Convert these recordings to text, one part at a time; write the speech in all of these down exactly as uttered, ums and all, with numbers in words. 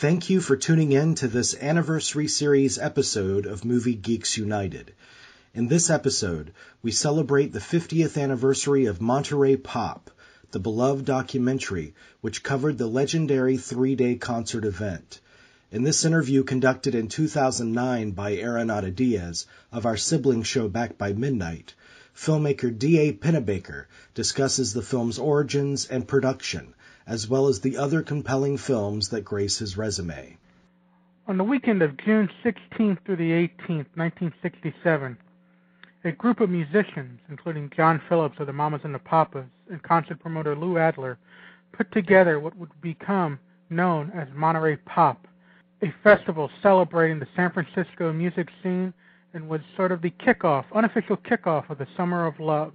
Thank you for tuning in to this anniversary series episode of Movie Geeks United. In this episode, we celebrate the fiftieth anniversary of Monterey Pop, the beloved documentary which covered the legendary three-day concert event. In this interview conducted in two thousand nine by Arenada Diaz of our sibling show Back by Midnight, filmmaker D A Pennebaker discusses the film's origins and production, as well as the other compelling films that grace his resume. On the weekend of June sixteenth through the eighteenth, nineteen sixty-seven, a group of musicians, including John Phillips of the Mamas and the Papas and concert promoter Lou Adler, put together what would become known as Monterey Pop, a festival celebrating the San Francisco music scene and was sort of the kickoff, unofficial kickoff of the Summer of Love.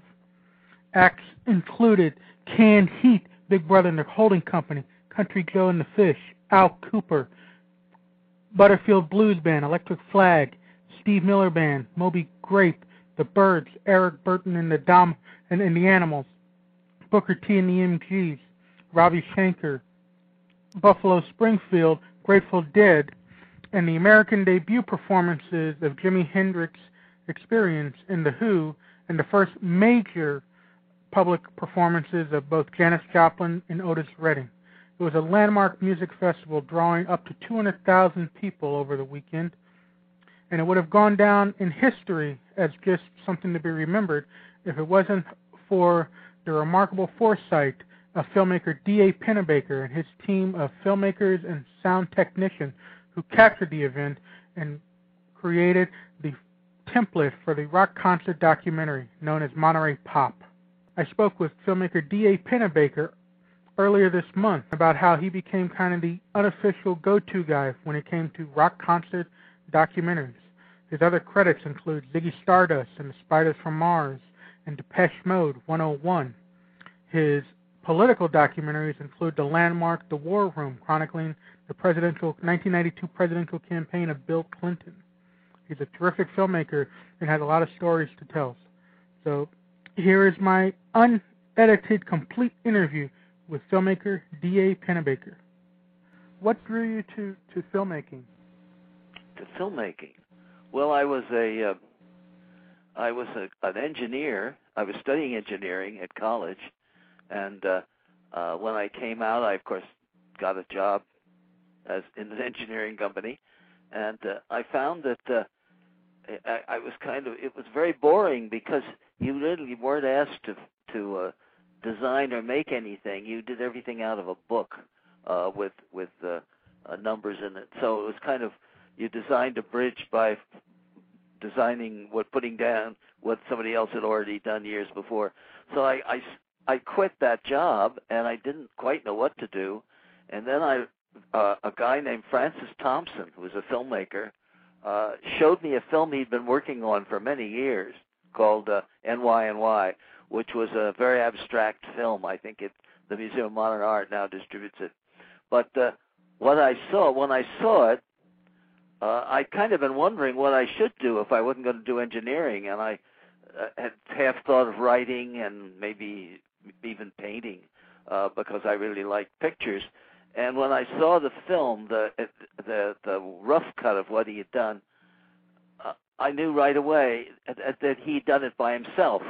Acts included Canned Heat, Big Brother and the Holding Company, Country Joe and the Fish, Al Kooper, Butterfield Blues Band, Electric Flag, Steve Miller Band, Moby Grape, The Byrds, Eric Burdon and the Dom and, and the Animals, Booker T and the M Gs, Ravi Shankar, Buffalo Springfield, Grateful Dead, and the American debut performances of Jimi Hendrix Experience in The Who, and the first major public performances of both Janis Joplin and Otis Redding. It was a landmark music festival drawing up to two hundred thousand people over the weekend, and it would have gone down in history as just something to be remembered if it wasn't for the remarkable foresight of filmmaker D A Pennebaker and his team of filmmakers and sound technicians who captured the event and created the template for the rock concert documentary known as Monterey Pop. I spoke with filmmaker D A Pennebaker earlier this month about how he became kind of the unofficial go-to guy when it came to rock concert documentaries. His other credits include Ziggy Stardust and the Spiders from Mars and Depeche Mode one oh one. His political documentaries include the landmark The War Room, chronicling the presidential nineteen ninety-two presidential campaign of Bill Clinton. He's a terrific filmmaker and has a lot of stories to tell. So here is my unedited, complete interview with filmmaker D A Pennebaker. What drew you to, to filmmaking? To filmmaking? Well, I was a, uh, I was a, an engineer. I was studying engineering at college. And uh, uh, when I came out, I, of course, got a job as in an engineering company. And uh, I found that uh, I, I was kind of, it was very boring because you literally weren't asked to to uh, design or make anything. You did everything out of a book uh, with, with uh, uh, numbers in it. So it was kind of, you designed a bridge by designing what, putting down what somebody else had already done years before. So I, I I quit that job, and I didn't quite know what to do. And then I, uh, a guy named Francis Thompson, who was a filmmaker, uh, showed me a film he'd been working on for many years called uh, N Y N Y, which was a very abstract film. I think it, the Museum of Modern Art now distributes it. But uh, what I saw, when I saw it, uh, I'd kind of been wondering what I should do if I wasn't going to do engineering, and I uh, had half thought of writing and maybe even painting, uh, because I really like pictures. And when I saw the film, the the, the rough cut of what he had done, uh, I knew right away that, that he'd done it by himself,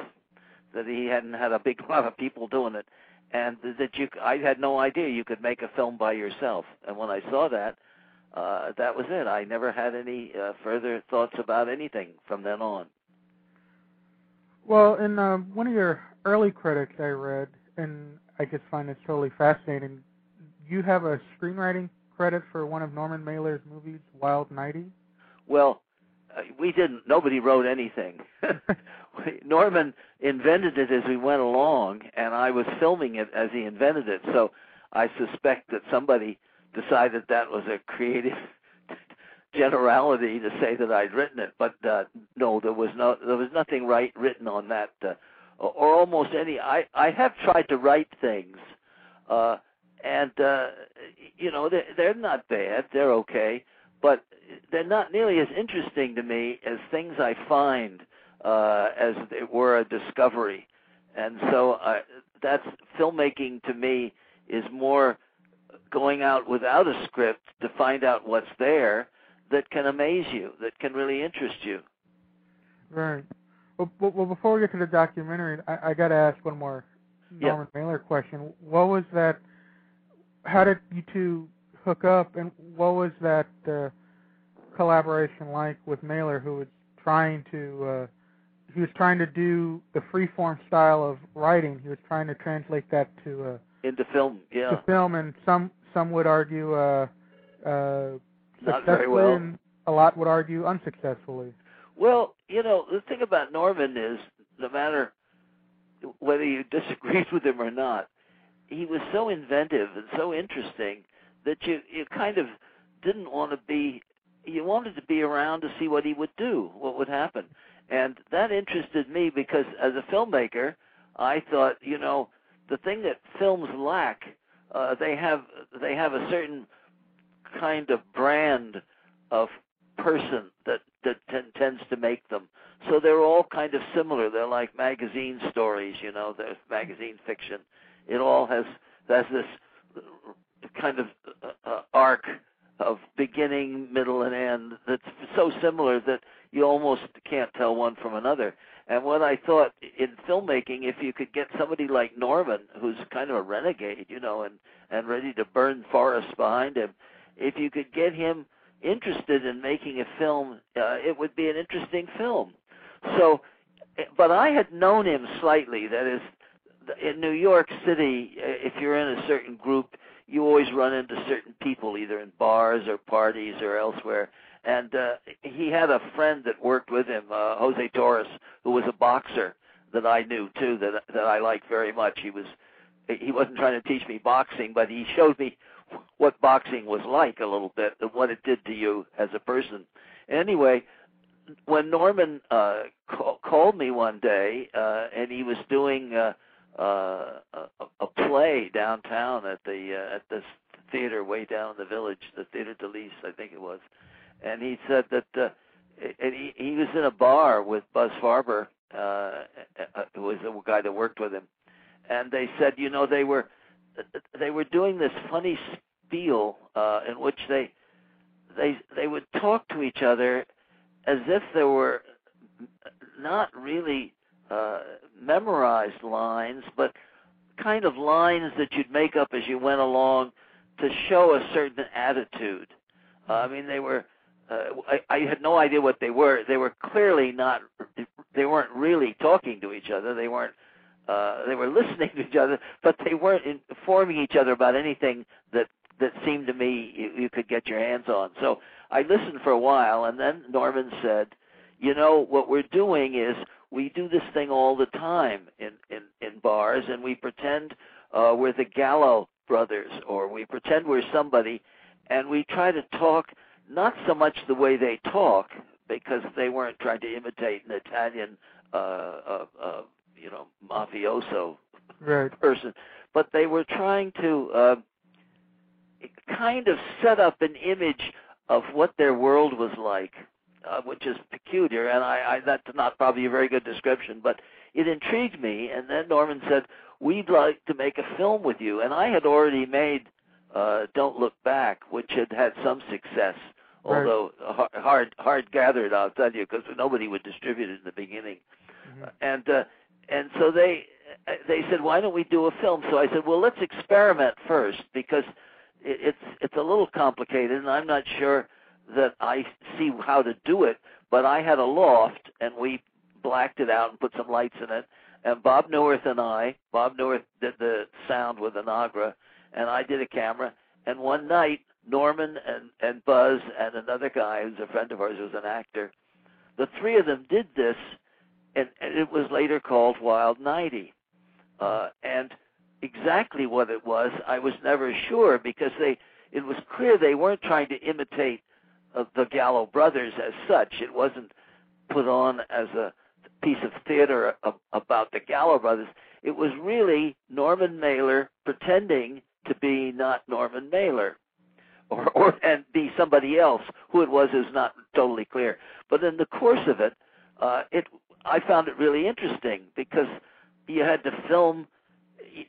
that he hadn't had a big lot of people doing it, and that you I had no idea you could make a film by yourself. And when I saw that, uh, that was it. I never had any uh, further thoughts about anything from then on. Well, in uh, one of your early credits I read, and I just find this totally fascinating, you have a screenwriting credit for one of Norman Mailer's movies, Wild ninety? Well, we didn't. Nobody wrote anything. Norman invented it as we went along, and I was filming it as he invented it. So I suspect that somebody decided that was a creative generality to say that I'd written it. But uh, no, there was no, there was nothing right written on that. Uh, or almost any, I, I have tried to write things, uh, and, uh, you know, they're, they're not bad, they're okay, but they're not nearly as interesting to me as things I find uh, as it were a discovery. And so uh, that's, filmmaking to me is more going out without a script to find out what's there that can amaze you, that can really interest you. Right. Well, well before we get to the documentary, I, I got to ask one more Norman yeah. Mailer question. What was that? How did you two hook up, and what was that uh, collaboration like with Mailer, who was trying to uh, he was trying to do the freeform style of writing? He was trying to translate that to uh, into film, yeah, to film, and some some would argue uh, uh, not very well, and a lot would argue unsuccessfully. Well, you know, the thing about Norman is, no matter whether you disagreed with him or not, he was so inventive and so interesting that you, you kind of didn't want to be, you wanted to be around to see what he would do, what would happen. And that interested me because as a filmmaker, I thought, you know, the thing that films lack, uh, they have they have a certain kind of brand of person that that ten, tends to make them. So they're all kind of similar. They're like magazine stories, you know, there's magazine fiction. It all has, has this kind of uh, arc of beginning, middle, and end that's so similar that you almost can't tell one from another. And what I thought in filmmaking, if you could get somebody like Norman, who's kind of a renegade, you know, and, and ready to burn forests behind him, if you could get him interested in making a film, uh, it would be an interesting film. So, but I had known him slightly. That is, in New York City, if you're in a certain group, you always run into certain people, either in bars or parties or elsewhere. And uh, he had a friend that worked with him, uh, Jose Torres, who was a boxer that I knew too, that that I liked very much. He was he wasn't trying to teach me boxing, but he showed me what boxing was like a little bit and what it did to you as a person. Anyway, when Norman uh, call, called me one day, uh, and he was doing uh, uh, a, a play downtown at the uh, at this theater way down in the village, the Theater de Lis, I think it was, and he said that uh, and he, he was in a bar with Buzz Farber, uh, who was the guy that worked with him, and they said, you know, they were they were doing this funny spiel uh, in which they they they would talk to each other as if there were not really uh, memorized lines, but kind of lines that you'd make up as you went along to show a certain attitude. Uh, I mean, they were uh, I, I had no idea what they were. They were clearly not. They weren't really talking to each other. They weren't. Uh, they were listening to each other, but they weren't informing each other about anything that, that seemed to me you, you could get your hands on. So I listened for a while, and then Norman said, you know, what we're doing is we do this thing all the time in, in, in bars, and we pretend uh, we're the Gallo brothers, or we pretend we're somebody, and we try to talk not so much the way they talk, because they weren't trying to imitate an Italian uh, uh, uh you know, mafioso right. person, but they were trying to uh, kind of set up an image of what their world was like, uh, which is peculiar, and I, I, that's not probably a very good description, but it intrigued me, and then Norman said, we'd like to make a film with you, and I had already made uh, Don't Look Back, which had had some success, right. although hard, hard gathered, I'll tell you, because nobody would distribute it in the beginning, mm-hmm. and uh, And so they they said, why don't we do a film? So I said, well, let's experiment first, because it, it's it's a little complicated, and I'm not sure that I see how to do it. But I had a loft, and we blacked it out and put some lights in it. And Bob Neuwirth and I, Bob Neuwirth did the sound with the Nagra, and I did a camera. And one night, Norman and, and Buzz and another guy who's a friend of ours, who's an actor, the three of them did this. And, and it was later called Wild ninety. Uh, and exactly what it was, I was never sure, because they it was clear they weren't trying to imitate uh, the Gallo brothers as such. It wasn't put on as a piece of theater a, a, about the Gallo brothers. It was really Norman Mailer pretending to be not Norman Mailer. Or, or and be somebody else. Who it was is not totally clear. But in the course of it, uh, it I found it really interesting, because you had to film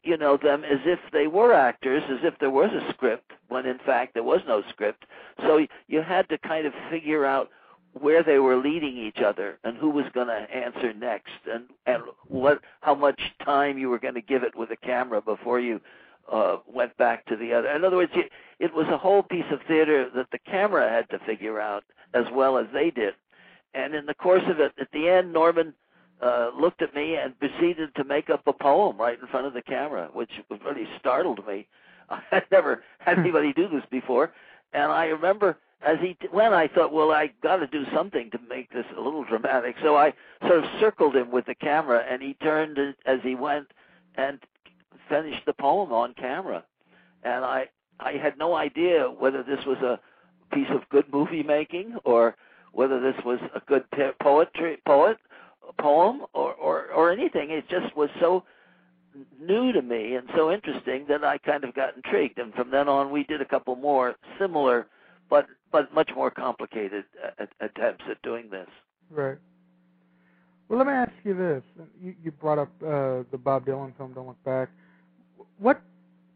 you know, them as if they were actors, as if there was a script, when in fact there was no script. So you had to kind of figure out where they were leading each other and who was going to answer next, and, and what, how much time you were going to give it with the camera before you uh, went back to the other. In other words, you, it was a whole piece of theater that the camera had to figure out as well as they did. And in the course of it, at the end, Norman uh, looked at me and proceeded to make up a poem right in front of the camera, which really startled me. I had never had anybody do this before. And I remember as he went, I thought, well, I got to do something to make this a little dramatic. So I sort of circled him with the camera, and he turned as he went and finished the poem on camera. And I, I had no idea whether this was a piece of good movie making, or whether this was a good poetry, poet, poem, or, or, or anything. It just was so new to me and so interesting that I kind of got intrigued. And from then on, we did a couple more similar, but but much more complicated uh, attempts at doing this. Right. Well, let me ask you this. You, you brought up uh, the Bob Dylan film, Don't Look Back. What,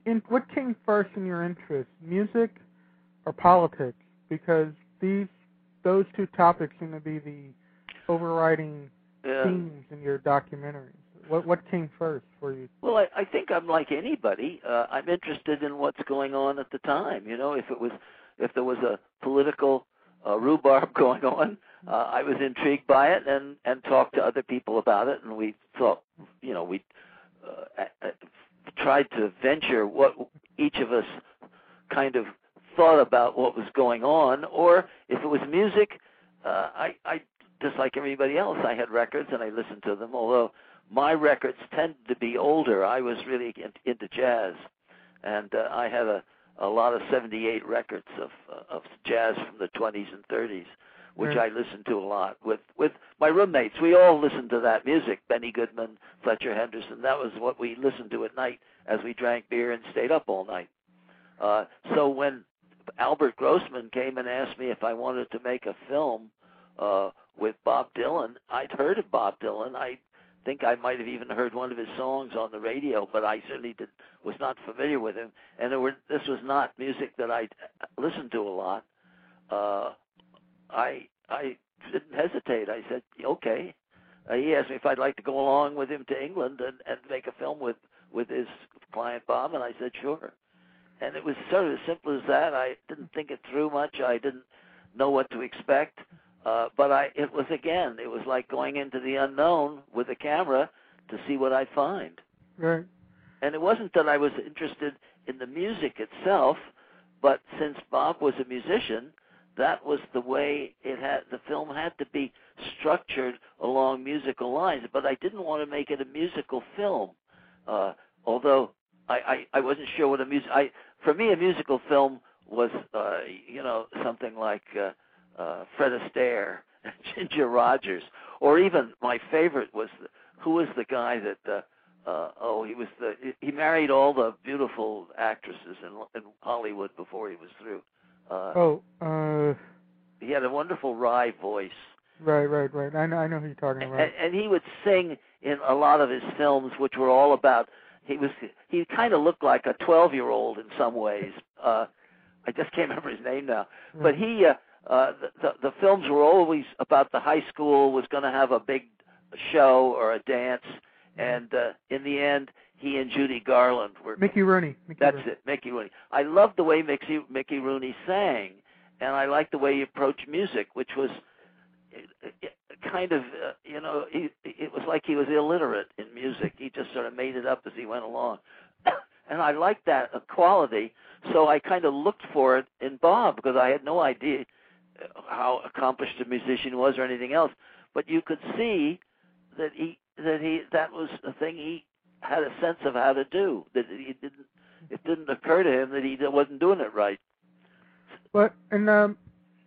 in, what came first in your interest, music or politics? Because these those two topics seem to be the overriding yeah. themes in your documentaries. What what came first for you? Well, I, I think I'm like anybody. Uh, I'm interested in what's going on at the time. You know, if it was if there was a political uh, rhubarb going on, uh, I was intrigued by it and and talked to other people about it, and we thought, you know, we uh, uh, tried to venture what each of us kind of thought about what was going on. Or if it was music, uh, I, I just like everybody else, I had records and I listened to them, although my records tended to be older. I was really into jazz, and uh, I had a, a lot of seventy-eight records of, uh, of jazz from the twenties and thirties, which mm. I listened to a lot with, with my roommates. We all listened to that music, Benny Goodman, Fletcher Henderson. That was what we listened to at night as we drank beer and stayed up all night. Uh, so when Albert Grossman came and asked me if I wanted to make a film uh, with Bob Dylan, I'd heard of Bob Dylan. I think I might have even heard one of his songs on the radio, but I certainly did, was not familiar with him. And there were, this was not music that I listened to a lot. Uh, I I didn't hesitate. I said, okay. Uh, he asked me if I'd like to go along with him to England and, and make a film with, with his client Bob, and I said, sure. And it was sort of as simple as that. I didn't think it through much. I didn't know what to expect. Uh, but I, it was, again, it was like going into the unknown with a camera to see what I'd find. Right. And it wasn't that I was interested in the music itself, but since Bob was a musician, that was the way it had, the film had to be structured along musical lines. But I didn't want to make it a musical film, uh, although I, I, I wasn't sure what a music. I for me, a musical film was uh, you know something like uh, uh, Fred Astaire and Ginger Rogers, or even my favorite was the, who was the guy that uh, uh, oh he was the he married all the beautiful actresses in, in Hollywood before he was through. Uh, oh, uh, he had a wonderful wry voice. Right, right, right. I know, I know who you're talking about. And, and he would sing in a lot of his films, which were all about. He was. He kind of looked like a twelve-year-old in some ways. Uh, I just can't remember his name now. But he, uh, uh, the, the films were always about the high school was going to have a big show or a dance, and uh, in the end, he and Judy Garland were. Mickey Rooney. Mickey that's Rooney. it, Mickey Rooney. I loved the way Mickey, Mickey Rooney sang, and I liked the way he approached music, which was it, it, kind of, uh, you know, he, it was like he was illiterate in music. He just sort of made it up as he went along. And I liked that quality, so I kind of looked for it in Bob because I had no idea how accomplished a musician was or anything else. But you could see that he that he that was a thing he had a sense of how to do. That he didn't it didn't occur to him that he wasn't doing it right. But and um,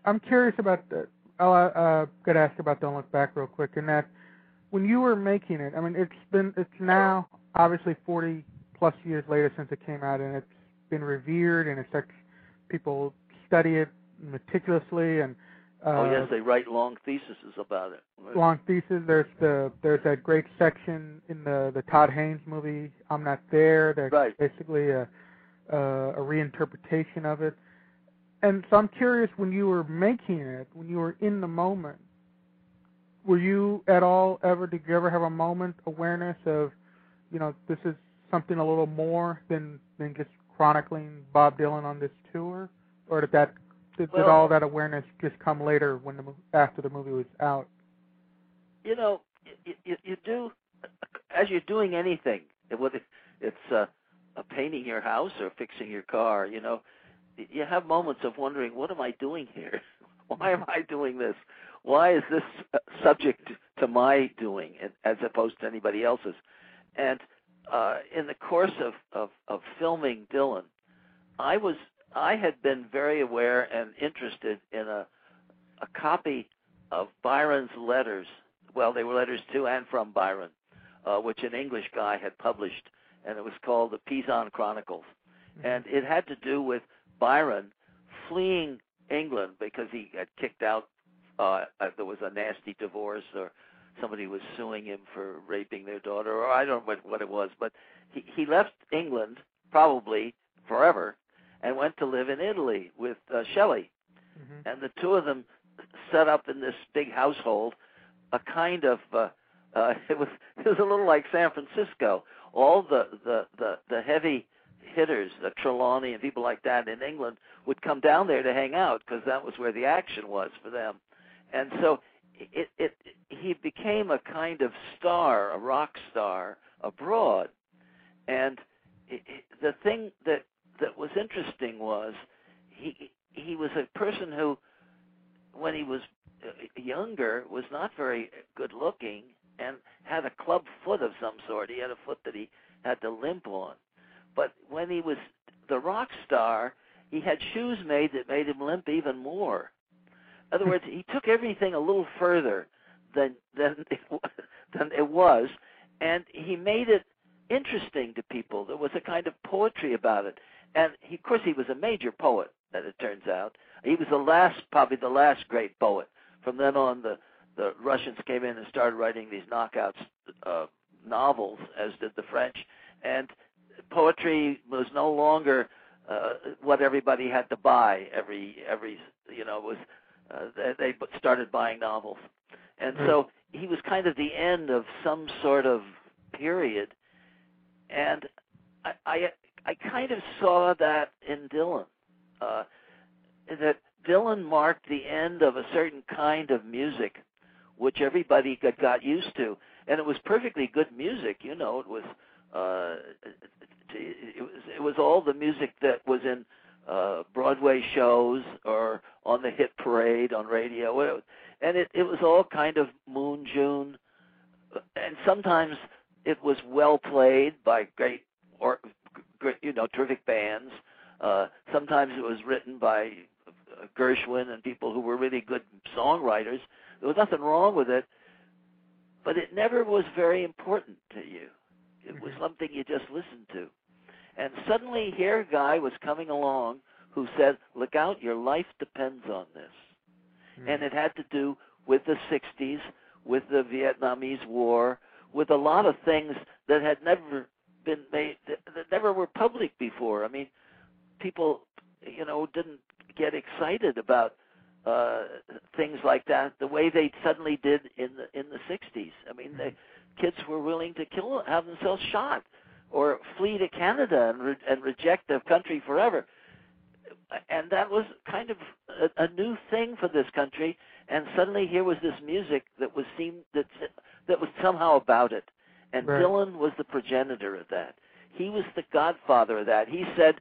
I'm curious about that. I'll uh, gotta ask about Don't Look Back real quick. And that when you were making it, I mean, it's been it's now obviously forty plus years later since it came out, and it's been revered, and it's like people study it meticulously, and Uh, oh yes, they write long theses about it. Long theses. There's the there's that great section in the the Todd Haynes movie, I'm Not There. That's right. Basically a, a a reinterpretation of it. And so I'm curious, when you were making it, when you were in the moment, were you at all ever? Did you ever have a moment awareness of, you know, this is something a little more than than just chronicling Bob Dylan on this tour, or did that? Did, well, did all that awareness just come later, when the after the movie was out? You know, you, you, you do, as you're doing anything, whether it, it's uh, a painting your house or fixing your car, you know, you have moments of wondering, what am I doing here? Why am I doing this? Why is this subject to my doing as opposed to anybody else's? And uh, in the course of, of, of filming Dylan, I was... I had been very aware and interested in a a copy of Byron's letters. Well, they were letters to and from Byron, uh, which an English guy had published, and it was called the Pisan Chronicles. And it had to do with Byron fleeing England because he had kicked out. Uh, there was a nasty divorce, or somebody was suing him for raping their daughter, or I don't know what it was. But he, he left England, probably forever, and went to live in Italy with uh, Shelley. Mm-hmm. And the two of them set up in this big household a kind of, uh, uh, it was it was a little like San Francisco. All the, the, the, the heavy hitters, the Trelawney and people like that in England, would come down there to hang out because that was where the action was for them. And so it, it, he became a kind of star, a rock star abroad. And it, it, the thing that that was interesting was he he was a person who, when he was younger, was not very good looking and had a club foot of some sort. He had a foot that he had to limp on. But when he was the rock star, he had shoes made that made him limp even more. In other words, he took everything a little further than than it, than it was, and he made it interesting to people. There was a kind of poetry about it. And, he, of course, he was a major poet, as it turns out. He was the last, probably the last great poet. From then on, the, the Russians came in and started writing these knockouts uh, novels, as did the French. And poetry was no longer uh, what everybody had to buy. Every, every you know, was uh, they started buying novels. And so he was kind of the end of some sort of period. And I... I I kind of saw that in Dylan, uh, that Dylan marked the end of a certain kind of music which everybody got, got used to. And it was perfectly good music, you know. It was uh, it was, it was all the music that was in uh, Broadway shows or on the hit parade on radio. And it, it was all kind of Moon June. And sometimes it was well played by great or you know, terrific bands. Uh, sometimes it was written by Gershwin and people who were really good songwriters. There was nothing wrong with it, but it never was very important to you. It was something you just listened to. And suddenly here a guy was coming along who said, look out, your life depends on this. Mm-hmm. And it had to do with the sixties, with the Vietnamese War, with a lot of things that had never been made, that never were public before. I mean, people, you know, didn't get excited about uh, things like that the way they suddenly did in the in the sixties. I mean, the kids were willing to kill, have themselves shot, or flee to Canada and re- and reject their country forever. And that was kind of a, a new thing for this country. And suddenly, here was this music that was seemed that that was somehow about it. And right. Dylan was the progenitor of that. He was the godfather of that. He said,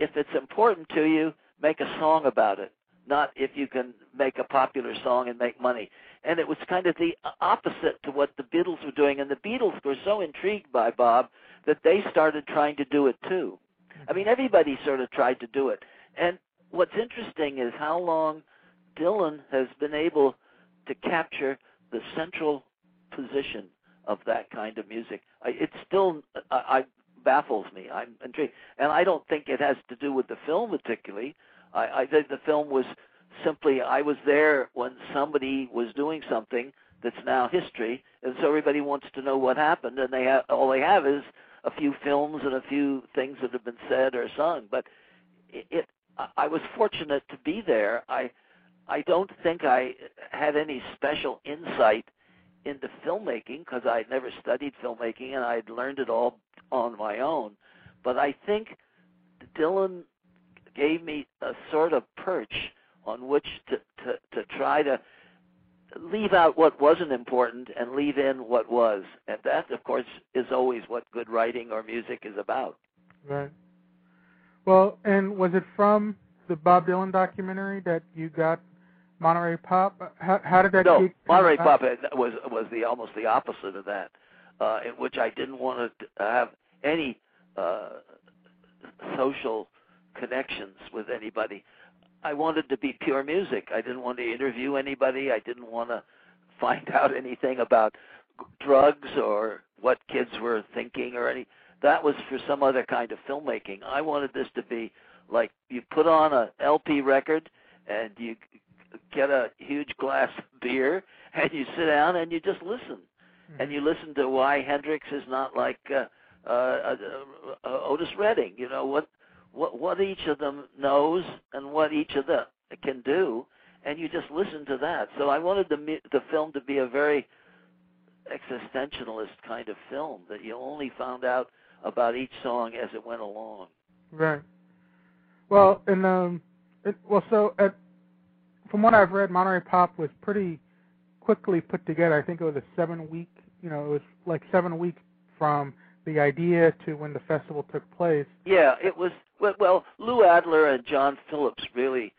if it's important to you, make a song about it, not if you can make a popular song and make money. And it was kind of the opposite to what the Beatles were doing. And the Beatles were so intrigued by Bob that they started trying to do it too. I mean, everybody sort of tried to do it. And what's interesting is how long Dylan has been able to capture the central position of that kind of music. It still I, I, baffles me. I'm intrigued. And I don't think it has to do with the film particularly. I, I think the film was simply I was there when somebody was doing something that's now history, and so everybody wants to know what happened, and they ha- all they have is a few films and a few things that have been said or sung. But it, it, I was fortunate to be there. I I don't think I had any special insight into filmmaking because I had never studied filmmaking and I had learned it all on my own. But I think Dylan gave me a sort of perch on which to, to, to try to leave out what wasn't important and leave in what was. And that, of course, is always what good writing or music is about. Right. Well, and was it from the Bob Dylan documentary that you got Monterey Pop? How, how did that No, gig Monterey Pop was was the almost the opposite of that, uh, in which I didn't want to have any uh, social connections with anybody. I wanted to be pure music. I didn't want to interview anybody. I didn't want to find out anything about drugs or what kids were thinking or any. That was for some other kind of filmmaking. I wanted this to be like you put on a L P record and you get a huge glass of beer and you sit down and you just listen. Mm-hmm. And you listen to why Hendrix is not like uh, uh, uh, uh, Otis Redding, you know, what What, what each of them knows and what each of them can do, and you just listen to that. So I wanted the, the film to be a very existentialist kind of film that you only found out about each song as it went along. Right. Well, and um, it, well, so at, from what I've read, Monterey Pop was pretty quickly put together. I think it was a seven-week, you know, it was like seven weeks from the idea to when the festival took place. Yeah, it was. Well, Lou Adler and John Phillips really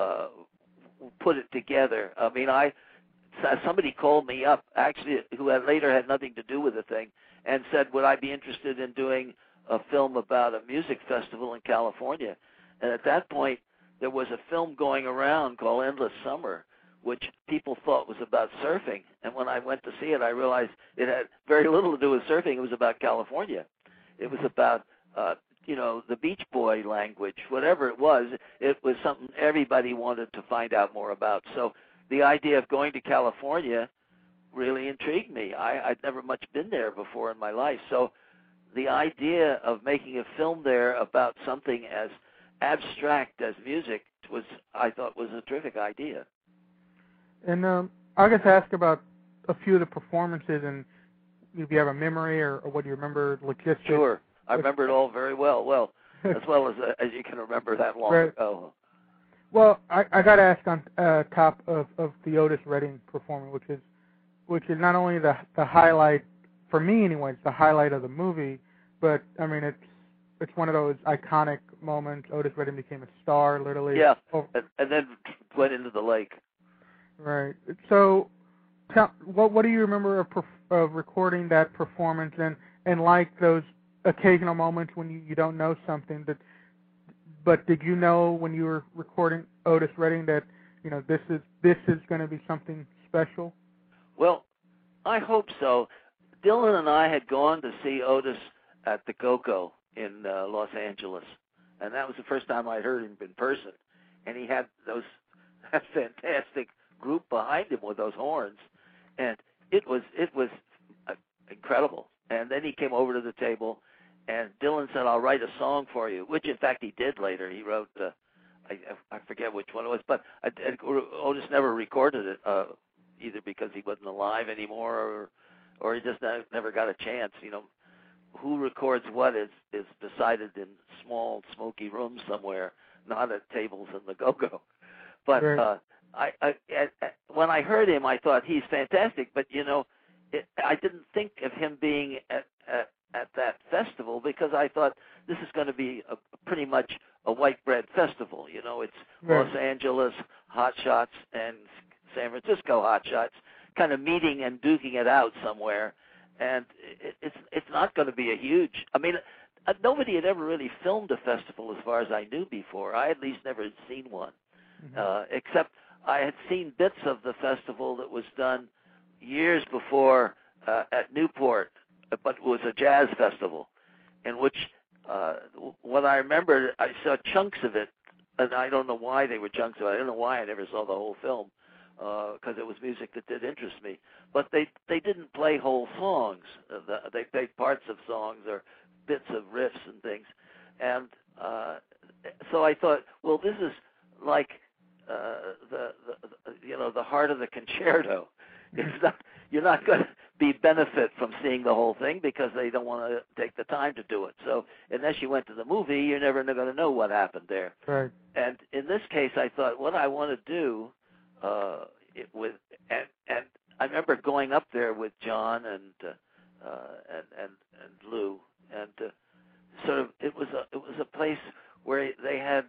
uh, put it together. I mean, I somebody called me up, actually, who had later had nothing to do with the thing, and said, would I be interested in doing a film about a music festival in California? And at that point, there was a film going around called Endless Summer, which people thought was about surfing. And when I went to see it, I realized it had very little to do with surfing. It was about California. It was about uh, you know, the Beach Boy language, whatever it was. It was something everybody wanted to find out more about. So the idea of going to California really intrigued me. I, I'd never much been there before in my life. So the idea of making a film there about something as abstract as music was, I thought, was a terrific idea. And um, I guess ask about a few of the performances, and if you have a memory or, or what do you remember logistics. Sure, I remember it all very well. Well, as well as uh, as you can remember that long right. ago. Well, I, I got to ask on uh, top of, of the Otis Redding performance, which is which is not only the the highlight for me, anyway, it's the highlight of the movie. But I mean, it's it's one of those iconic moments. Otis Redding became a star, literally. Yeah, over- and, and then went into the lake. Right. So, what what do you remember of, of recording that performance? And, and like those occasional moments when you, you don't know something, that, but did you know when you were recording Otis Redding that you know this is this is going to be something special? Well, I hope so. Dylan and I had gone to see Otis at the Go-Go in uh, Los Angeles, and that was the first time I heard him in person. And he had those that fantastic group behind him with those horns, and it was it was uh, incredible. And then he came over to the table, and Dylan said, "I'll write a song for you," which in fact he did later. He wrote, uh, I, I forget which one it was, but I, I, Otis never recorded it uh, either because he wasn't alive anymore, or or he just never, never got a chance. You know, who records what is is decided in small smoky rooms somewhere, not at tables in the Go-Go, but. Right. Uh, I, I, I, when I heard him, I thought he's fantastic. But you know, it, I didn't think of him being at, at, at that festival because I thought this is going to be a, pretty much a white bread festival. You know, it's right. Los Angeles hot shots and San Francisco hot shots kind of meeting and duking it out somewhere, and it, it's it's not going to be a huge. I mean, nobody had ever really filmed a festival as far as I knew before. I at least never had seen one, mm-hmm. uh, except. I had seen bits of the festival that was done years before uh, at Newport, but it was a jazz festival in which uh, what I remembered, I saw chunks of it and I don't know why they were chunks of it. I don't know why I never saw the whole film, because uh, it was music that did interest me. But they they didn't play whole songs. They played parts of songs or bits of riffs and things. And uh, so I thought, well, this is like uh, the, the you know the heart of the concerto. It's not, you're not going to be benefit from seeing the whole thing because they don't want to take the time to do it. So unless you went to the movie, you're never going to know what happened there. Right. And in this case, I thought, what I want to do uh, it with, and, and I remember going up there with John and uh, uh, and, and and Lou, and uh, sort of it was a it was a place where they had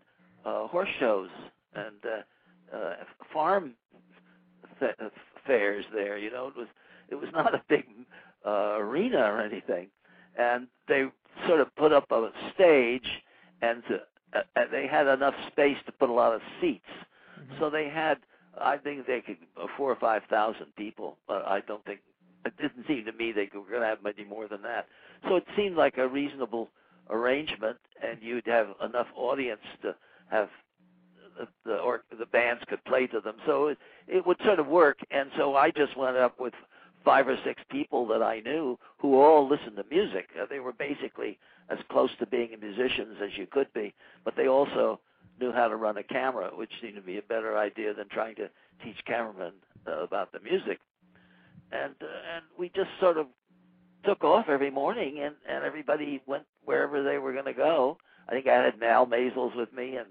uh, horse shows and uh, uh, farm th- fairs there. You know, it was. It was not a big uh, arena or anything, and they sort of put up a stage, and, to, uh, and they had enough space to put a lot of seats. Mm-hmm. So they had, I think they could uh, four or five thousand people. Uh, I don't think it didn't seem to me they were going to have many more than that. So it seemed like a reasonable arrangement, and you'd have enough audience to have the the, or the bands could play to them. So it, it would sort of work. And so I just went up with five or six people that I knew who all listened to music. Uh, they were basically as close to being musicians as you could be, but they also knew how to run a camera, which seemed to be a better idea than trying to teach cameramen uh, about the music. And uh, and we just sort of took off every morning, and, and everybody went wherever they were going to go. I think I had Mal Mazels with me, and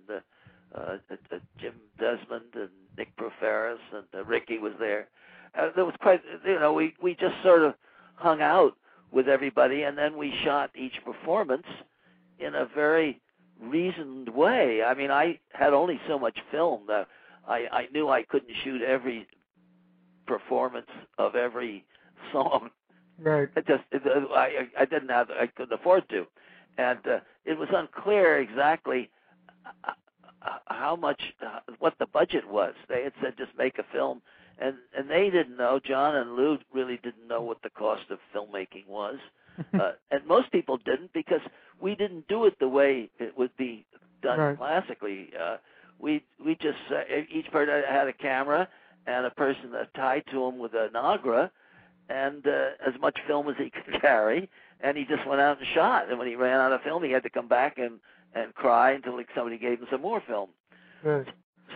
uh, uh, uh, Jim Desmond, and Nick Proferis, and uh, Ricky was there. Uh, there was quite, you know, we, we just sort of hung out with everybody, and then we shot each performance in a very reasoned way. I mean, I had only so much film that I, I knew I couldn't shoot every performance of every song. Right. It just, it, I, I didn't have, I couldn't afford to. And uh, it was unclear exactly how much, uh, what the budget was. They had said just make a film. And and they didn't know, John and Lou really didn't know what the cost of filmmaking was. Uh, and most people didn't, because we didn't do it the way it would be done right. Classically. Uh, we we just, uh, each person had a camera and a person tied to him with a Nagra and uh, as much film as he could carry. And he just went out and shot. And when he ran out of film, he had to come back and, and cry until like, somebody gave him some more film. Right.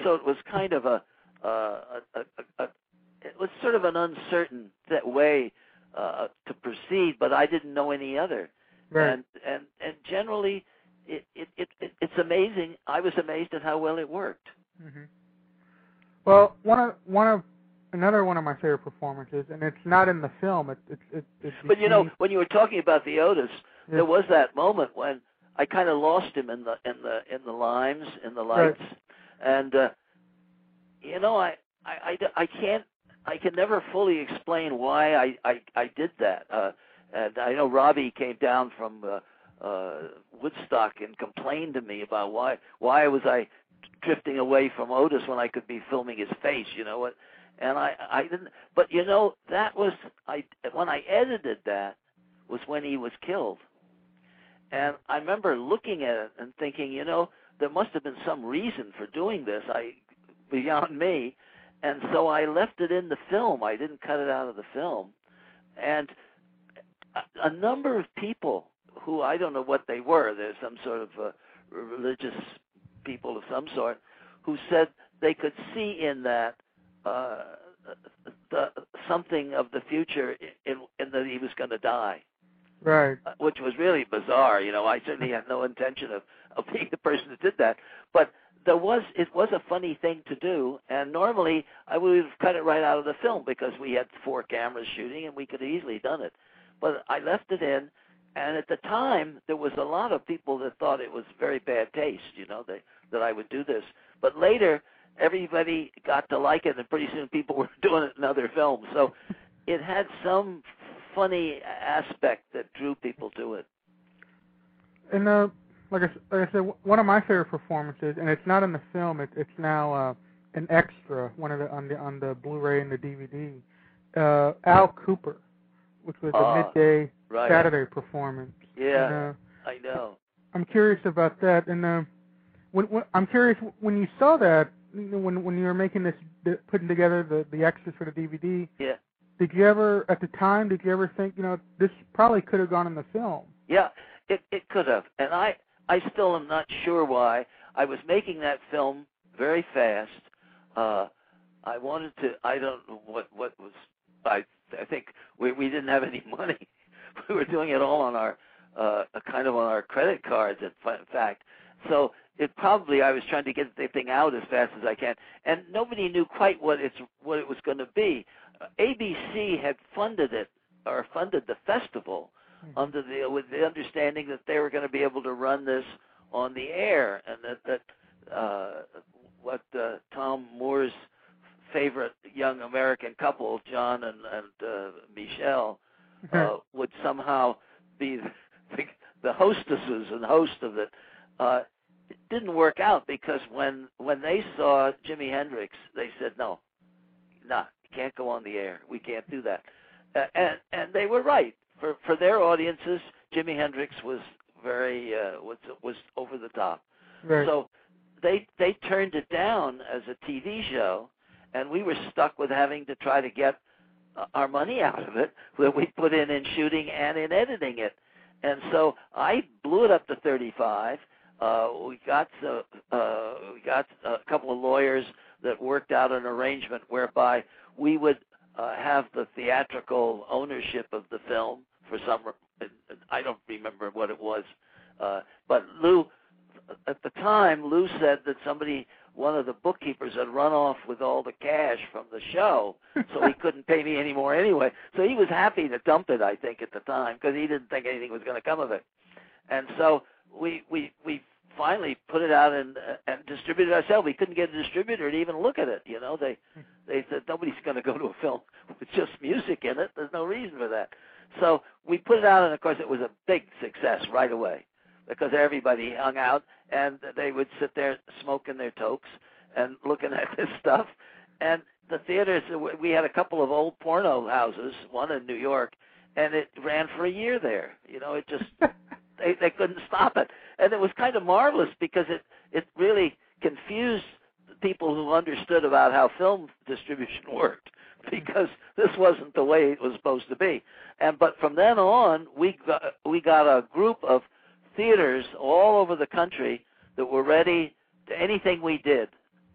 So it was kind of a... Uh, a, a, a, it was sort of an uncertain that way uh, to proceed, but I didn't know any other. Right. And and and generally, it, it it it's amazing. I was amazed at how well it worked. Mm-hmm. Well, one of one of another one of my favorite performances, and it's not in the film. It it's it, it, But you know, when you were talking about the Otis, yeah. There was that moment when I kind of lost him in the in the in the limes, in the lights, right. and. Uh, You know, I, I, I, I can't, I can never fully explain why I, I, I did that. Uh, and I know Robbie came down from uh, uh, Woodstock and complained to me about why, why was I drifting away from Otis when I could be filming his face, you know what? And I, I didn't, but you know, that was, I, when I edited that was when he was killed. And I remember looking at it and thinking, you know, there must have been some reason for doing this. I, beyond me, and so I left it in the film. I didn't cut it out of the film, and a, a number of people who I don't know what they were, there's some sort of uh, religious people of some sort, who said they could see in that uh, the, something of the future in, in that he was going to die. Right. Uh, which was really bizarre. You know, I certainly had no intention of, of being the person that did that, but There was it was a funny thing to do, and normally I would have cut it right out of the film because we had four cameras shooting and we could have easily done it. But I left it in, and at the time there was a lot of people that thought it was very bad taste, you know, that that I would do this. But later everybody got to like it, and pretty soon people were doing it in other films. So it had some funny aspect that drew people to it. And uh Like I, like I said, one of my favorite performances, and it's not in the film. It, it's now uh, an extra, one of the on the on the Blu-ray and the D V D. Uh, Al Kooper, which was a uh, midday right. Saturday performance. Yeah, and, uh, I know. I'm curious about that, and uh, when, when, I'm curious, when you saw that, when when you were making this, putting together the, the extras for the D V D, yeah. Did you ever, at the time, did you ever think, you know, this probably could have gone in the film? Yeah, it it could have. And I, I still am not sure why. I was making that film very fast. Uh, I wanted to, I don't know what, what was, I I think we, we didn't have any money. We were doing it all on our, uh, kind of on our credit cards, in fact. So it probably, I was trying to get the thing out as fast as I can. And nobody knew quite what it's what it was going to be. A B C had funded it, or funded the festival, mm-hmm. under the with the understanding that they were going to be able to run this on the air, and that that uh, what uh, Tom Moore's favorite young American couple, John and, and uh, Michelle, mm-hmm. uh, would somehow be the, the hostesses and host of it. Uh, it didn't work out because when when they saw Jimi Hendrix, they said no, not. Nah. Can't go on the air. We can't do that. Uh, and and they were right. For for their audiences, Jimi Hendrix was very uh, was was over the top. Right. So they they turned it down as a T V show, and we were stuck with having to try to get our money out of it that we put in in shooting and in editing it. And so I blew it up to thirty-five. Uh, we got uh, uh, we got a couple of lawyers that worked out an arrangement whereby we would uh, have the theatrical ownership of the film for some, I don't remember what it was, uh, but Lou, at the time, Lou said that somebody, one of the bookkeepers had run off with all the cash from the show, so he couldn't pay me anymore anyway. So he was happy to dump it, I think, at the time, because he didn't think anything was going to come of it. And so we, we, we finally put it out and uh, and distributed ourselves. We couldn't get a distributor to even look at it. You know, they they said nobody's going to go to a film with just music in it. There's no reason for that. So we put it out, and of course it was a big success right away because everybody hung out and they would sit there smoking their tokes and looking at this stuff. And the theaters, we had a couple of old porno houses, one in New York, and it ran for a year there. You know, it just they, they couldn't stop it. And it was kind of marvelous because it, it really confused people who understood about how film distribution worked because this wasn't the way it was supposed to be. And but from then on, we got, we got a group of theaters all over the country that were ready to anything we did.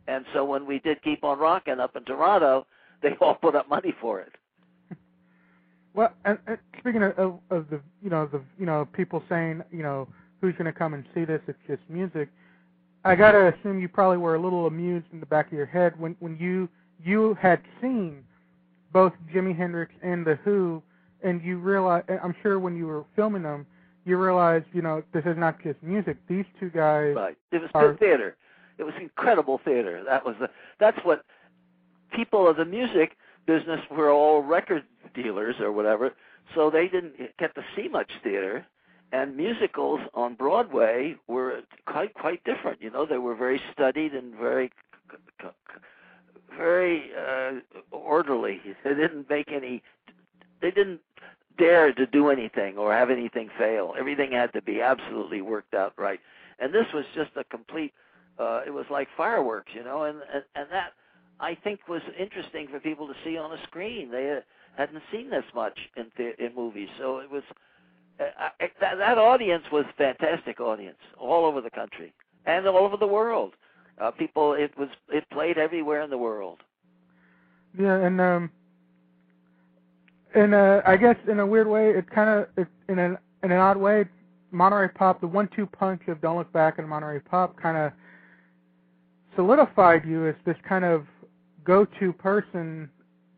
And so when we did Keep on Rockin' up in Toronto, they all put up money for it. Well, and, and speaking of, of, of the you know the you know people saying you know. Who's going to come and see this? It's just music. I got to assume you probably were a little amused in the back of your head when, when you you had seen both Jimi Hendrix and The Who, and you realized, I'm sure when you were filming them, you realized, you know, this is not just music. These two guys Right. It was good theater. It was incredible theater. That was the, that's what people of the music business were all record dealers or whatever, so they didn't get to see much theater. And musicals on Broadway were quite quite different. You know, they were very studied and very very uh, orderly. They didn't make any. They didn't dare to do anything or have anything fail. Everything had to be absolutely worked out right. And this was just a complete. Uh, it was like fireworks, you know. And, and and that I think was interesting for people to see on a screen. They hadn't seen this much in the, in movies, so it was. Uh, I, that, that audience was a fantastic audience all over the country and all over the world. Uh, people, it was it played everywhere in the world. Yeah, and um, and uh, I guess in a weird way, it kind of in an in an odd way, Monterey Pop, the one-two punch of Don't Look Back and Monterey Pop, kind of solidified you as this kind of go-to person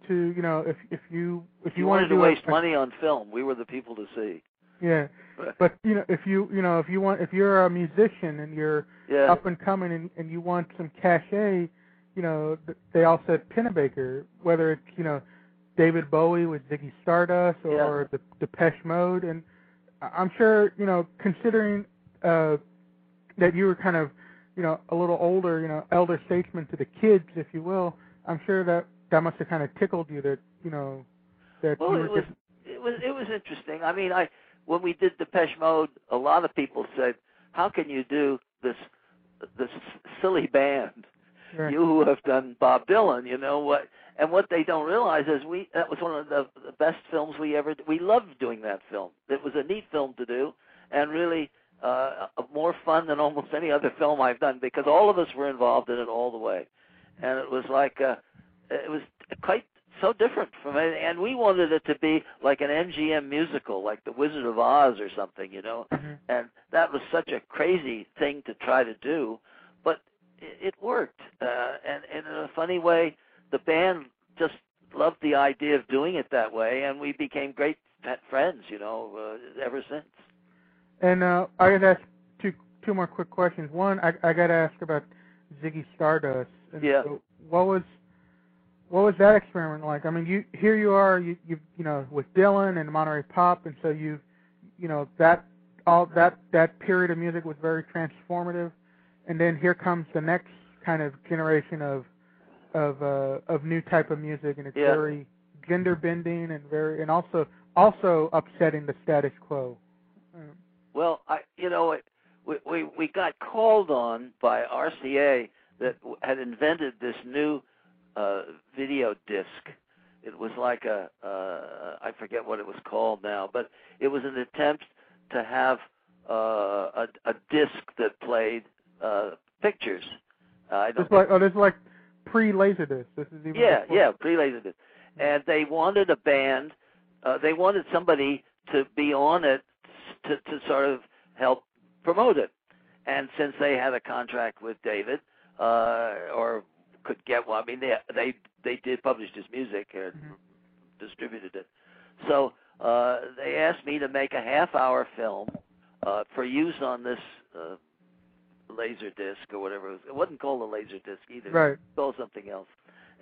to you know if if you if you, you wanted to waste a, money on film, we were the people to see. Yeah, but you know, if you you know if you want if you're a musician and you're yeah. up and coming and, and you want some cachet, you know they all said Pennebaker. Whether it's you know David Bowie with Ziggy Stardust or yeah. the Depeche Mode, and I'm sure you know considering uh, that you were kind of you know a little older, you know elder statesman to the kids, if you will. I'm sure that that must have kind of tickled you that you know that. Well, you were it was just... it was it was interesting. I mean, I. When we did Depeche Mode, a lot of people said, how can you do this this silly band. Sure. You who have done Bob Dylan, you know what? And what they don't realize is we that was one of the, the best films we ever did. We loved doing that film. It was a neat film to do, and really uh, more fun than almost any other film I've done, because all of us were involved in it all the way, and it was like uh, it was quite so different from anything. And we wanted it to be like an M G M musical, like The Wizard of Oz or something, you know. Mm-hmm. And that was such a crazy thing to try to do, but it, it worked, uh, and, and in a funny way. The band just loved the idea of doing it that way, and we became great friends, you know, uh, ever since. And uh, I got to ask two, two more quick questions. One, I, I got to ask about Ziggy Stardust. And yeah. So what was what was that experiment like? I mean, you here you are, you you, you know, with Dylan and Monterey Pop, and so you, you know, that all that that period of music was very transformative, and then here comes the next kind of generation of. Of uh, of new type of music, and it's yeah. very gender bending and very and also also upsetting the status quo. Um. Well, I you know it, we we we got called on by R C A that had invented this new uh, video disc. It was like a uh, I forget what it was called now, but it was an attempt to have uh, a a disc that played uh, pictures. Uh, I don't. It's like, oh, there's like. Pre-Laserdisc. This is even yeah, yeah, pre-Laserdisc. And they wanted a band, uh, they wanted somebody to be on it to, to sort of help promote it. And since they had a contract with David, uh, or could get one, I mean, they they, they did publish his music and mm-hmm. distributed it. So uh, they asked me to make a half-hour film uh, for use on this uh laser disc or whatever it was. It wasn't called a laser disc either. Right. It was called something else.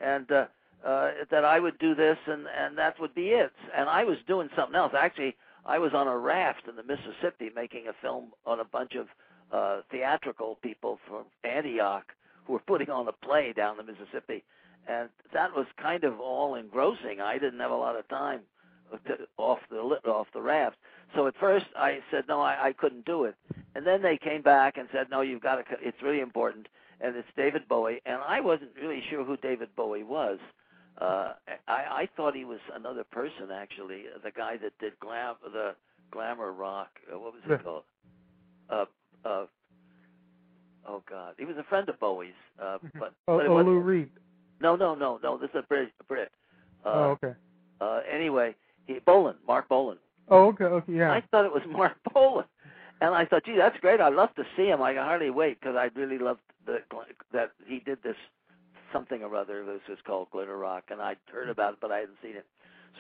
And uh, uh, that I would do this, and, and that would be it. And I was doing something else. Actually, I was on a raft in the Mississippi making a film on a bunch of uh, theatrical people from Antioch who were putting on a play down the Mississippi. And that was kind of all engrossing. I didn't have a lot of time to, off the off the raft. So at first I said, no, I, I couldn't do it. And then they came back and said, no, you've got to, it's really important, and it's David Bowie. And I wasn't really sure who David Bowie was. Uh, I, I thought he was another person, actually, the guy that did glam, the glamour rock. Uh, what was it called? Uh, uh, oh, God. He was a friend of Bowie's. Uh, but, oh, but it oh Lou Reed. No, no, no, no. This is a Brit. A Brit. Uh, oh, okay. Uh, anyway, he, Bolan, Mark Bolan. Oh, okay, okay, yeah. I thought it was Mark Bolan. And I thought, gee, that's great. I'd love to see him. I can hardly wait, because I really loved the, that he did this something or other. This was called Glitter Rock, and I'd heard about it, but I hadn't seen it.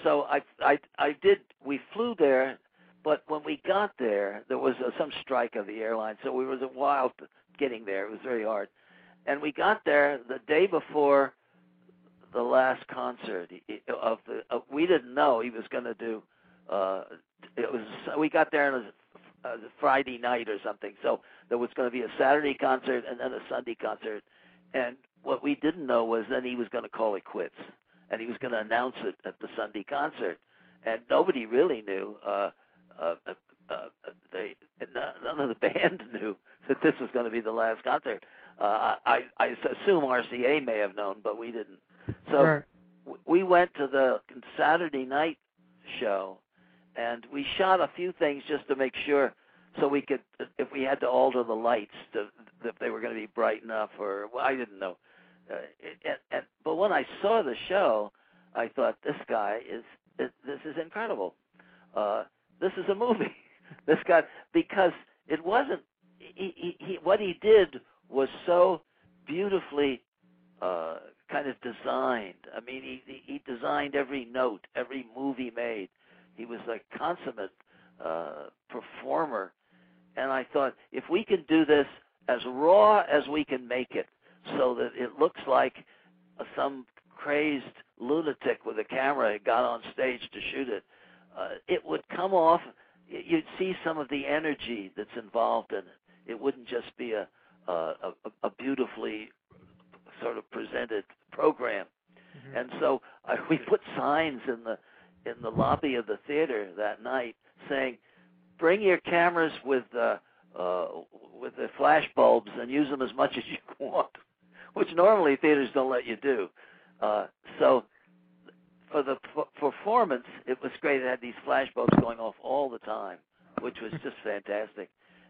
So I, I, I did. We flew there, but when we got there, there was a, some strike of the airline, so we was a while getting there. It was very hard, and we got there the day before the last concert of the. Of, we didn't know he was going to do. Uh, it was. We got there and it was. Uh, Friday night or something. So there was going to be a Saturday concert and then a Sunday concert. And what we didn't know was then he was going to call it quits, and he was going to announce it at the Sunday concert. And nobody really knew. Uh, uh, uh, they none of the band knew that this was going to be the last concert. Uh, I, I assume R C A may have known, but we didn't. So right. we went to the Saturday night show. And we shot a few things just to make sure, so we could, if we had to alter the lights, to, if they were going to be bright enough, or well, I didn't know. Uh, it, and, and, but when I saw the show, I thought, this guy is, it, this is incredible. Uh, this is a movie. This guy, because it wasn't. He, he, he, what he did was so beautifully uh, kind of designed. I mean, he, he designed every note, every move he made. He was a consummate uh, performer, and I thought, if we can do this as raw as we can make it, so that it looks like some crazed lunatic with a camera got on stage to shoot it, uh, it would come off. You'd see some of the energy that's involved in it. It wouldn't just be a, a, a, a beautifully sort of presented program. Mm-hmm. And so uh, we put signs in the in the lobby of the theater that night, saying, "Bring your cameras with uh, uh, with uh, flash bulbs and use them as much as you want, which normally theaters don't let you do. Uh, so for the p- performance, it was great. It had these flash bulbs going off all the time, which was just fantastic.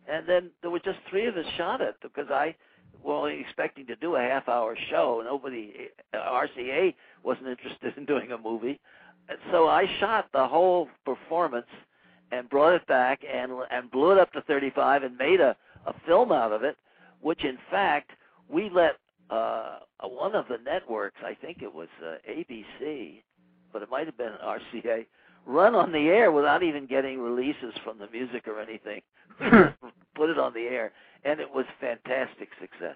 And then there were just three of us shot it because I was only expecting to do a half-hour show. Nobody, R C A wasn't interested in doing a movie. And so I shot the whole performance and brought it back and and blew it up to thirty-five and made a, a film out of it, which, in fact, we let uh, one of the networks, I think it was uh, A B C, but it might have been R C A, run on the air without even getting releases from the music or anything. Put it on the air, and it was fantastic success.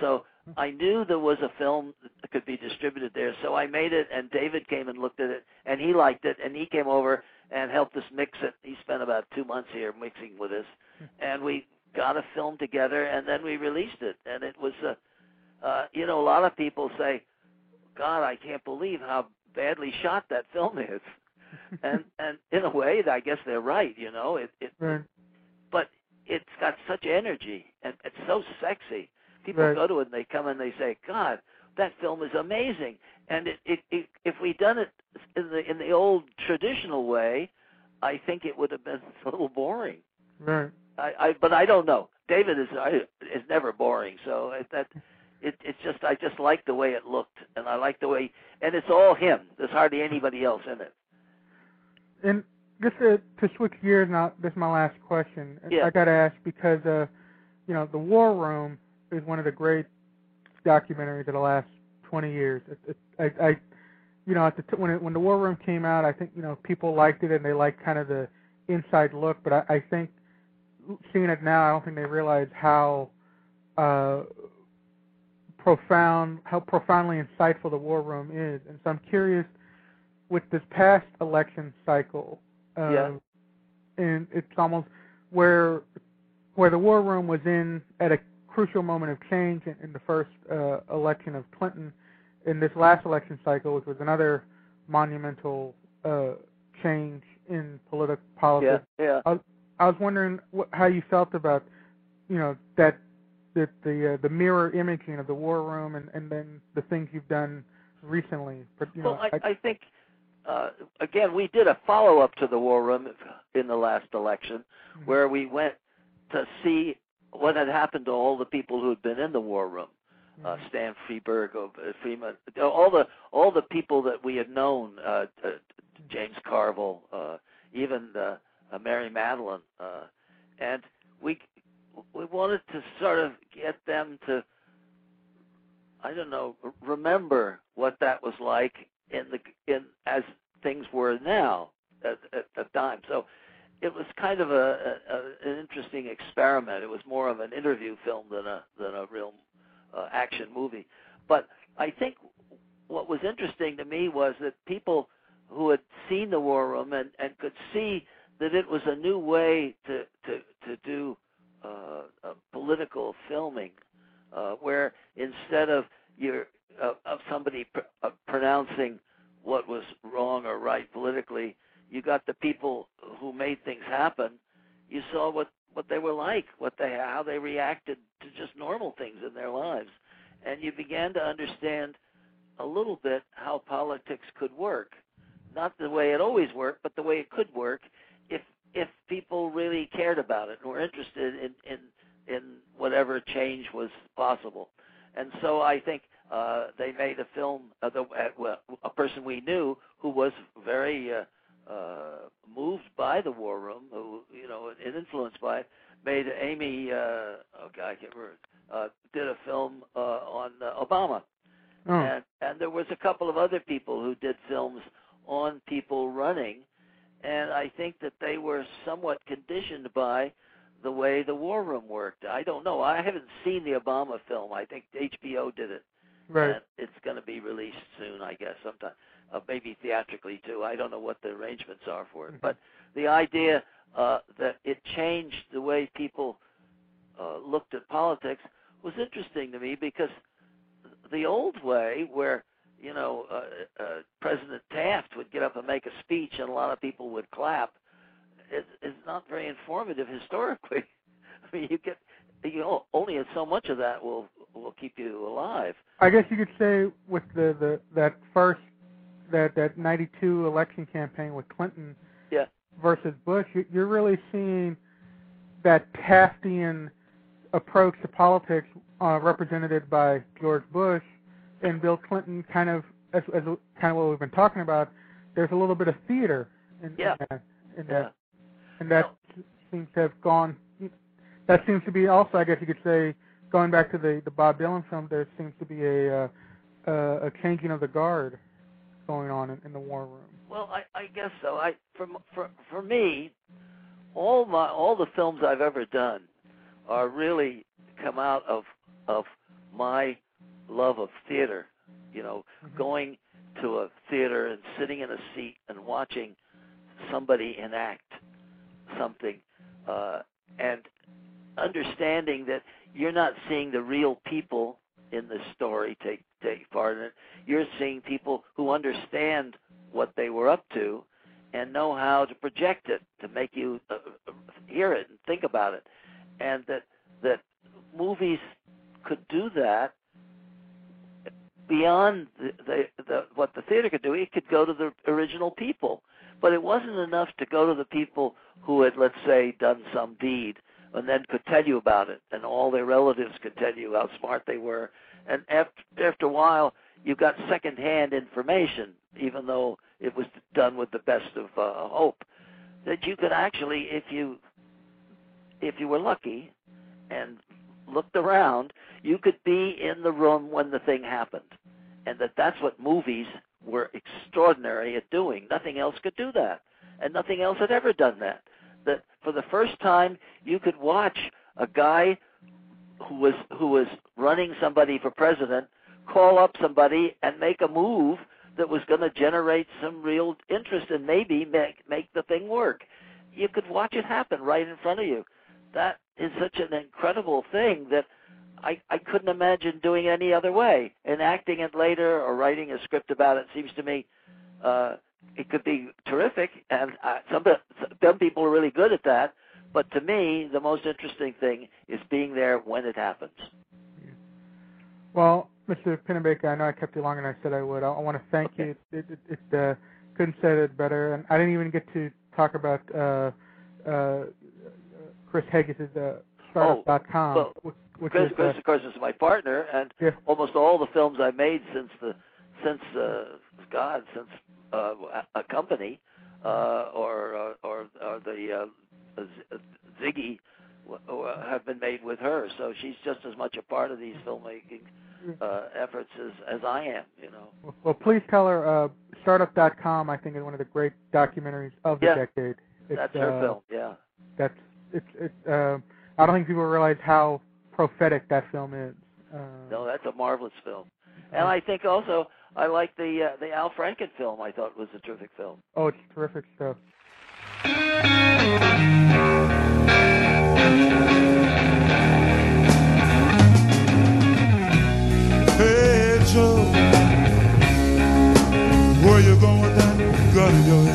So I knew there was a film that could be distributed there, so I made it, and David came and looked at it, and he liked it, and he came over and helped us mix it. He spent about two months here mixing with us, and we got a film together, and then we released it. And it was, uh, uh, you know, a lot of people say, God, I can't believe how badly shot that film is. and and in a way, I guess they're right, you know. It, it, right. But it's got such energy, and it's so sexy. People right. go to it, and they come and they say, God, that film is amazing. And it, it, it, if we'd done it in the in the old traditional way, I think it would have been a little boring. Right. I, I but I don't know. David is I, is never boring, so that it it's just I just like the way it looked, and I like the way, and it's all him. There's hardly anybody else in it. And just to, to switch gears now, this is my last question. Yeah. I got to ask because, uh, you know, The War Room is one of the great documentaries of the last twenty years. It, it, I, I, you know, at the t- when it, when The War Room came out, I think you know people liked it and they liked kind of the inside look. But I, I think seeing it now, I don't think they realize how uh, profound, how profoundly insightful The War Room is. And so I'm curious. With this past election cycle, uh, yeah. and it's almost where where the War Room was in at a crucial moment of change in, in the first uh, election of Clinton, in this last election cycle, which was another monumental uh, change in political politics. Yeah, yeah. I, I was wondering what, how you felt about, you know, that that the uh, the mirror imaging of the War Room, and, and then the things you've done recently. But, you well, know, I, I, I think. Uh, again, we did a follow-up to The War Room in the last election where we went to see what had happened to all the people who had been in The War Room, uh, Stan Freberg, Freeman, all the all the people that we had known, uh, uh, James Carville, uh, even uh, uh, Mary Madeline. Uh, and we we wanted to sort of get them to, I don't know, remember what that was like in the in as things were now at, at the time. So it was kind of a, a an interesting experiment. It was more of an interview film than a than a real uh, action movie. But I think what was interesting to me was that people who had seen The War Room and, and could see that it was a new way to to to do uh, a political filming, uh, where instead of your Of, of somebody pr- of pronouncing what was wrong or right politically, you got the people who made things happen. You saw what, what they were like, what they how they reacted to just normal things in their lives, and you began to understand a little bit how politics could work, not the way it always worked, but the way it could work if if people really cared about it and were interested in in, in whatever change was possible. And so I think. Uh, they made a film, uh, the, uh, a person we knew who was very uh, uh, moved by The War Room, who, you know, and influenced by it, made Amy, uh, oh God, I can't remember, uh, did a film uh, on uh, Obama. Oh. And, and there was a couple of other people who did films on people running, and I think that they were somewhat conditioned by the way The War Room worked. I don't know. I haven't seen the Obama film. I think H B O did it. Right. And it's going to be released soon, I guess, sometime, uh, maybe theatrically too. I don't know what the arrangements are for it. Mm-hmm. But the idea uh, that it changed the way people uh, looked at politics was interesting to me because the old way where, you know, uh, uh, President Taft would get up and make a speech and a lot of people would clap is it, not very informative historically. I mean, you get you know, only so much of that will will keep you alive. I guess you could say with the, the that first that that ninety-two election campaign with Clinton yeah. versus Bush, you're really seeing that Taftian approach to politics uh, represented by George Bush and Bill Clinton, kind of as, as kind of what we've been talking about. There's a little bit of theater in, yeah. in that, in yeah. that, and that no. seems to have gone. That seems to be also, I guess you could say, going back to the, the Bob Dylan film, there seems to be a uh, uh, a changing of the guard going on in, in the War Room. Well, I, I guess so. I for, for for me, all my all the films I've ever done are really come out of of my love of theater. You know, mm-hmm. going to a theater and sitting in a seat and watching somebody enact something, uh, and understanding that you're not seeing the real people in the story take take part in it. You're seeing people who understand what they were up to and know how to project it to make you uh, hear it and think about it, and that that movies could do that beyond the, the, the, what the theater could do. It could go to the original people, but it wasn't enough to go to the people who had, let's say, done some deed and then could tell you about it, and all their relatives could tell you how smart they were. And after, after a while, you got secondhand information, even though it was done with the best of uh, hope, that you could actually, if you if you were lucky and looked around, you could be in the room when the thing happened. And that that's what movies were extraordinary at doing. Nothing else could do that, and nothing else had ever done that. That for the first time you could watch a guy who was who was running somebody for president call up somebody and make a move that was going to generate some real interest and maybe make make the thing work. You could watch it happen right in front of you. That is such an incredible thing that I, I couldn't imagine doing any other way. Enacting it later or writing a script about it seems to me uh, it could be terrific, and uh, some, some people are really good at that. But to me, the most interesting thing is being there when it happens. Well, Mister Pennebaker, I know I kept you longer than I said I would. I, I want to thank okay. you. It, it, it uh, couldn't say it better. And I didn't even get to talk about uh, uh, Chris Haggis's uh, startup dot com. Oh, well, which Chris, is, Chris uh, of course, is my partner, and yeah. almost all the films I've made since the since uh, God since. Uh, a company, uh, or, or or the uh, Ziggy have been made with her, so she's just as much a part of these filmmaking uh, efforts as, as I am. You know. Well, well please tell her uh, startup dot com. I think is one of the great documentaries of the yeah, decade. It's, that's her uh, film. Yeah. That's it's it's. Uh, I don't think people realize how prophetic that film is. Uh, no, that's a marvelous film, and I think also. I like the uh, the Al Franken film. I thought was a terrific film. Oh, it's terrific stuff. Hey Joe, where you going with that gun of yours?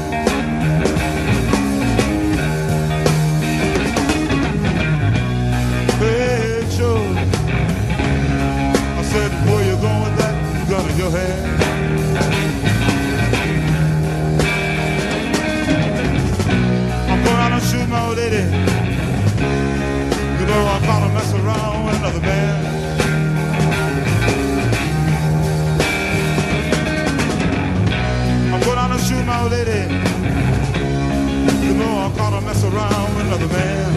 Hey Joe, I said, where you going with that? Gun in your hand. I'm going out and shoot my old lady. You know I'm gonna mess around with another man. I'm going out and shoot my old lady. You know I'm gonna mess around with another man.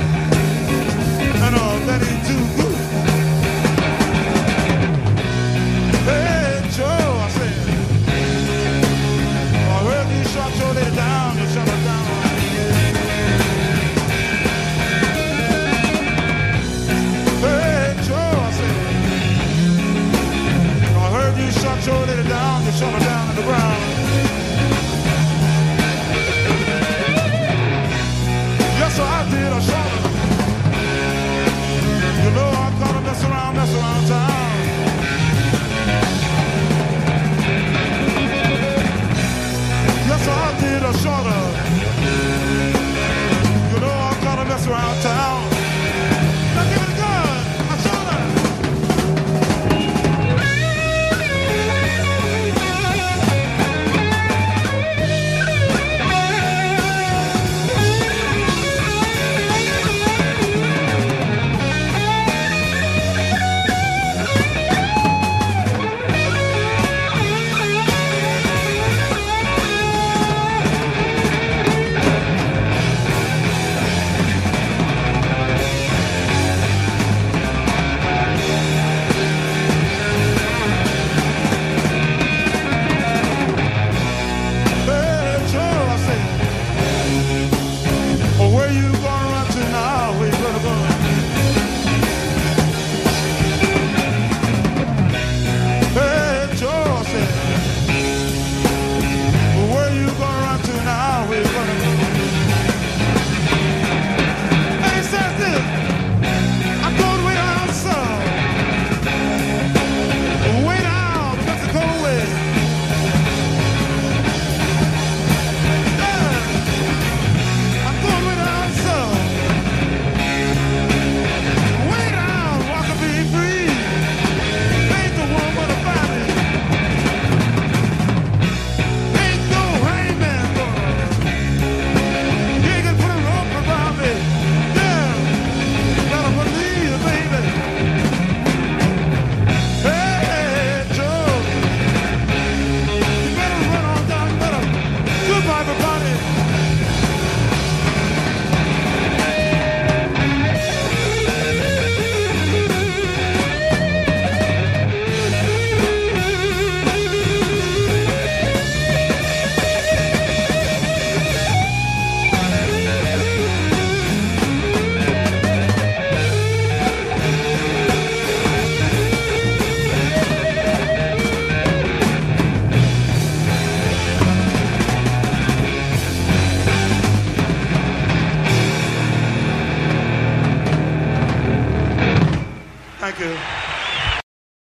And all that is too good. Shut it down, you shut it down to the ground.